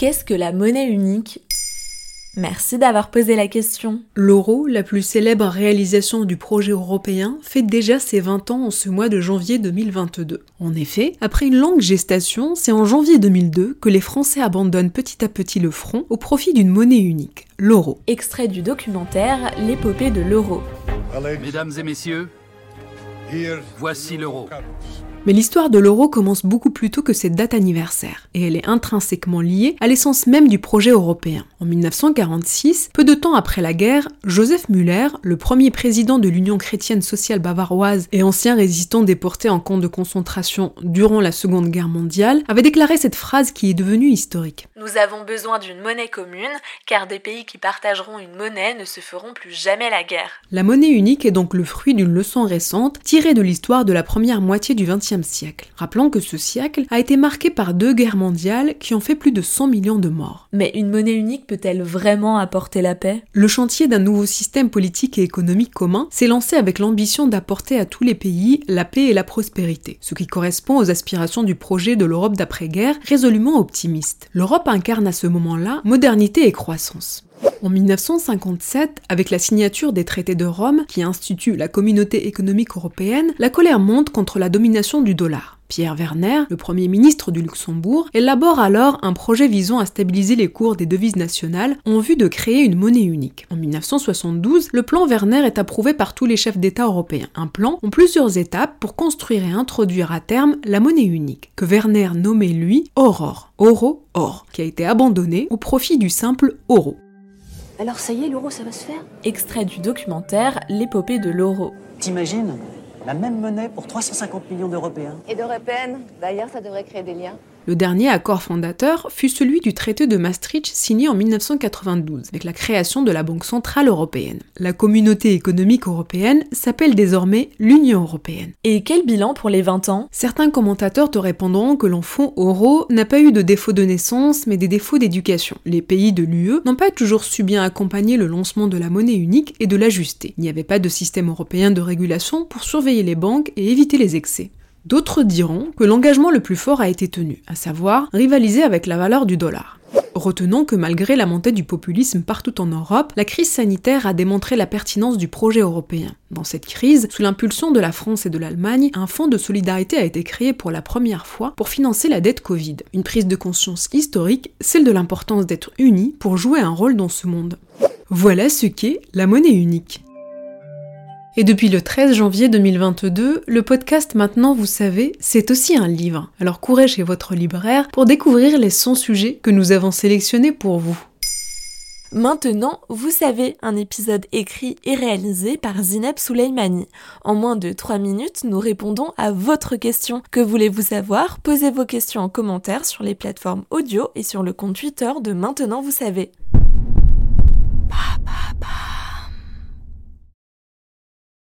Qu'est-ce que la monnaie unique ? Merci d'avoir posé la question. L'euro, la plus célèbre réalisation du projet européen, fête déjà ses 20 ans en ce mois de janvier 2022. En effet, après une longue gestation, c'est en janvier 2002 que les Français abandonnent petit à petit le franc au profit d'une monnaie unique, l'euro. Extrait du documentaire « L'épopée de l'euro ». Mesdames et messieurs, voici l'euro. Mais l'histoire de l'euro commence beaucoup plus tôt que cette date anniversaire, et elle est intrinsèquement liée à l'essence même du projet européen. En 1946, peu de temps après la guerre, Joseph Müller, le premier président de l'Union chrétienne sociale bavaroise et ancien résistant déporté en camp de concentration durant la Seconde Guerre mondiale, avait déclaré cette phrase qui est devenue historique. « Nous avons besoin d'une monnaie commune, car des pays qui partageront une monnaie ne se feront plus jamais la guerre. » La monnaie unique est donc le fruit d'une leçon récente tirée de l'histoire de la première moitié du XXe siècle. Rappelons que ce siècle a été marqué par 2 guerres mondiales qui ont fait plus de 100 millions de morts. Mais une monnaie unique peut-elle vraiment apporter la paix ? Le chantier d'un nouveau système politique et économique commun s'est lancé avec l'ambition d'apporter à tous les pays la paix et la prospérité, ce qui correspond aux aspirations du projet de l'Europe d'après-guerre résolument optimiste. L'Europe incarne à ce moment-là modernité et croissance. En 1957, avec la signature des traités de Rome, qui instituent la communauté économique européenne, la colère monte contre la domination du dollar. Pierre Werner, le premier ministre du Luxembourg, élabore alors un projet visant à stabiliser les cours des devises nationales en vue de créer une monnaie unique. En 1972, le plan Werner est approuvé par tous les chefs d'État européens. Un plan en plusieurs étapes pour construire et introduire à terme la monnaie unique, que Werner nommait lui Aurore, euro or, qui a été abandonné au profit du simple euro. Alors ça y est, l'euro, ça va se faire ? Extrait du documentaire « L'épopée de l'euro ». T'imagines ? La même monnaie pour 350 millions d'Européens. Et d'Européennes. D'ailleurs, ça devrait créer des liens. Le dernier accord fondateur fut celui du traité de Maastricht signé en 1992, avec la création de la Banque Centrale Européenne. La communauté économique européenne s'appelle désormais l'Union Européenne. Et quel bilan pour les 20 ans ? Certains commentateurs te répondront que l'enfant euro n'a pas eu de défaut de naissance, mais des défauts d'éducation. Les pays de l'UE n'ont pas toujours su bien accompagner le lancement de la monnaie unique et de l'ajuster. Il n'y avait pas de système européen de régulation pour surveiller les banques et éviter les excès. D'autres diront que l'engagement le plus fort a été tenu, à savoir rivaliser avec la valeur du dollar. Retenons que malgré la montée du populisme partout en Europe, la crise sanitaire a démontré la pertinence du projet européen. Dans cette crise, sous l'impulsion de la France et de l'Allemagne, un fonds de solidarité a été créé pour la première fois pour financer la dette Covid. Une prise de conscience historique, celle de l'importance d'être unis pour jouer un rôle dans ce monde. Voilà ce qu'est la monnaie unique. Et depuis le 13 janvier 2022, le podcast Maintenant, vous savez, c'est aussi un livre. Alors courez chez votre libraire pour découvrir les 100 sujets que nous avons sélectionnés pour vous. Maintenant, vous savez, un épisode écrit et réalisé par Zineb Souleimani. En moins de 3 minutes, nous répondons à votre question. Que voulez-vous savoir ? Posez vos questions en commentaire sur les plateformes audio et sur le compte Twitter de Maintenant, vous savez.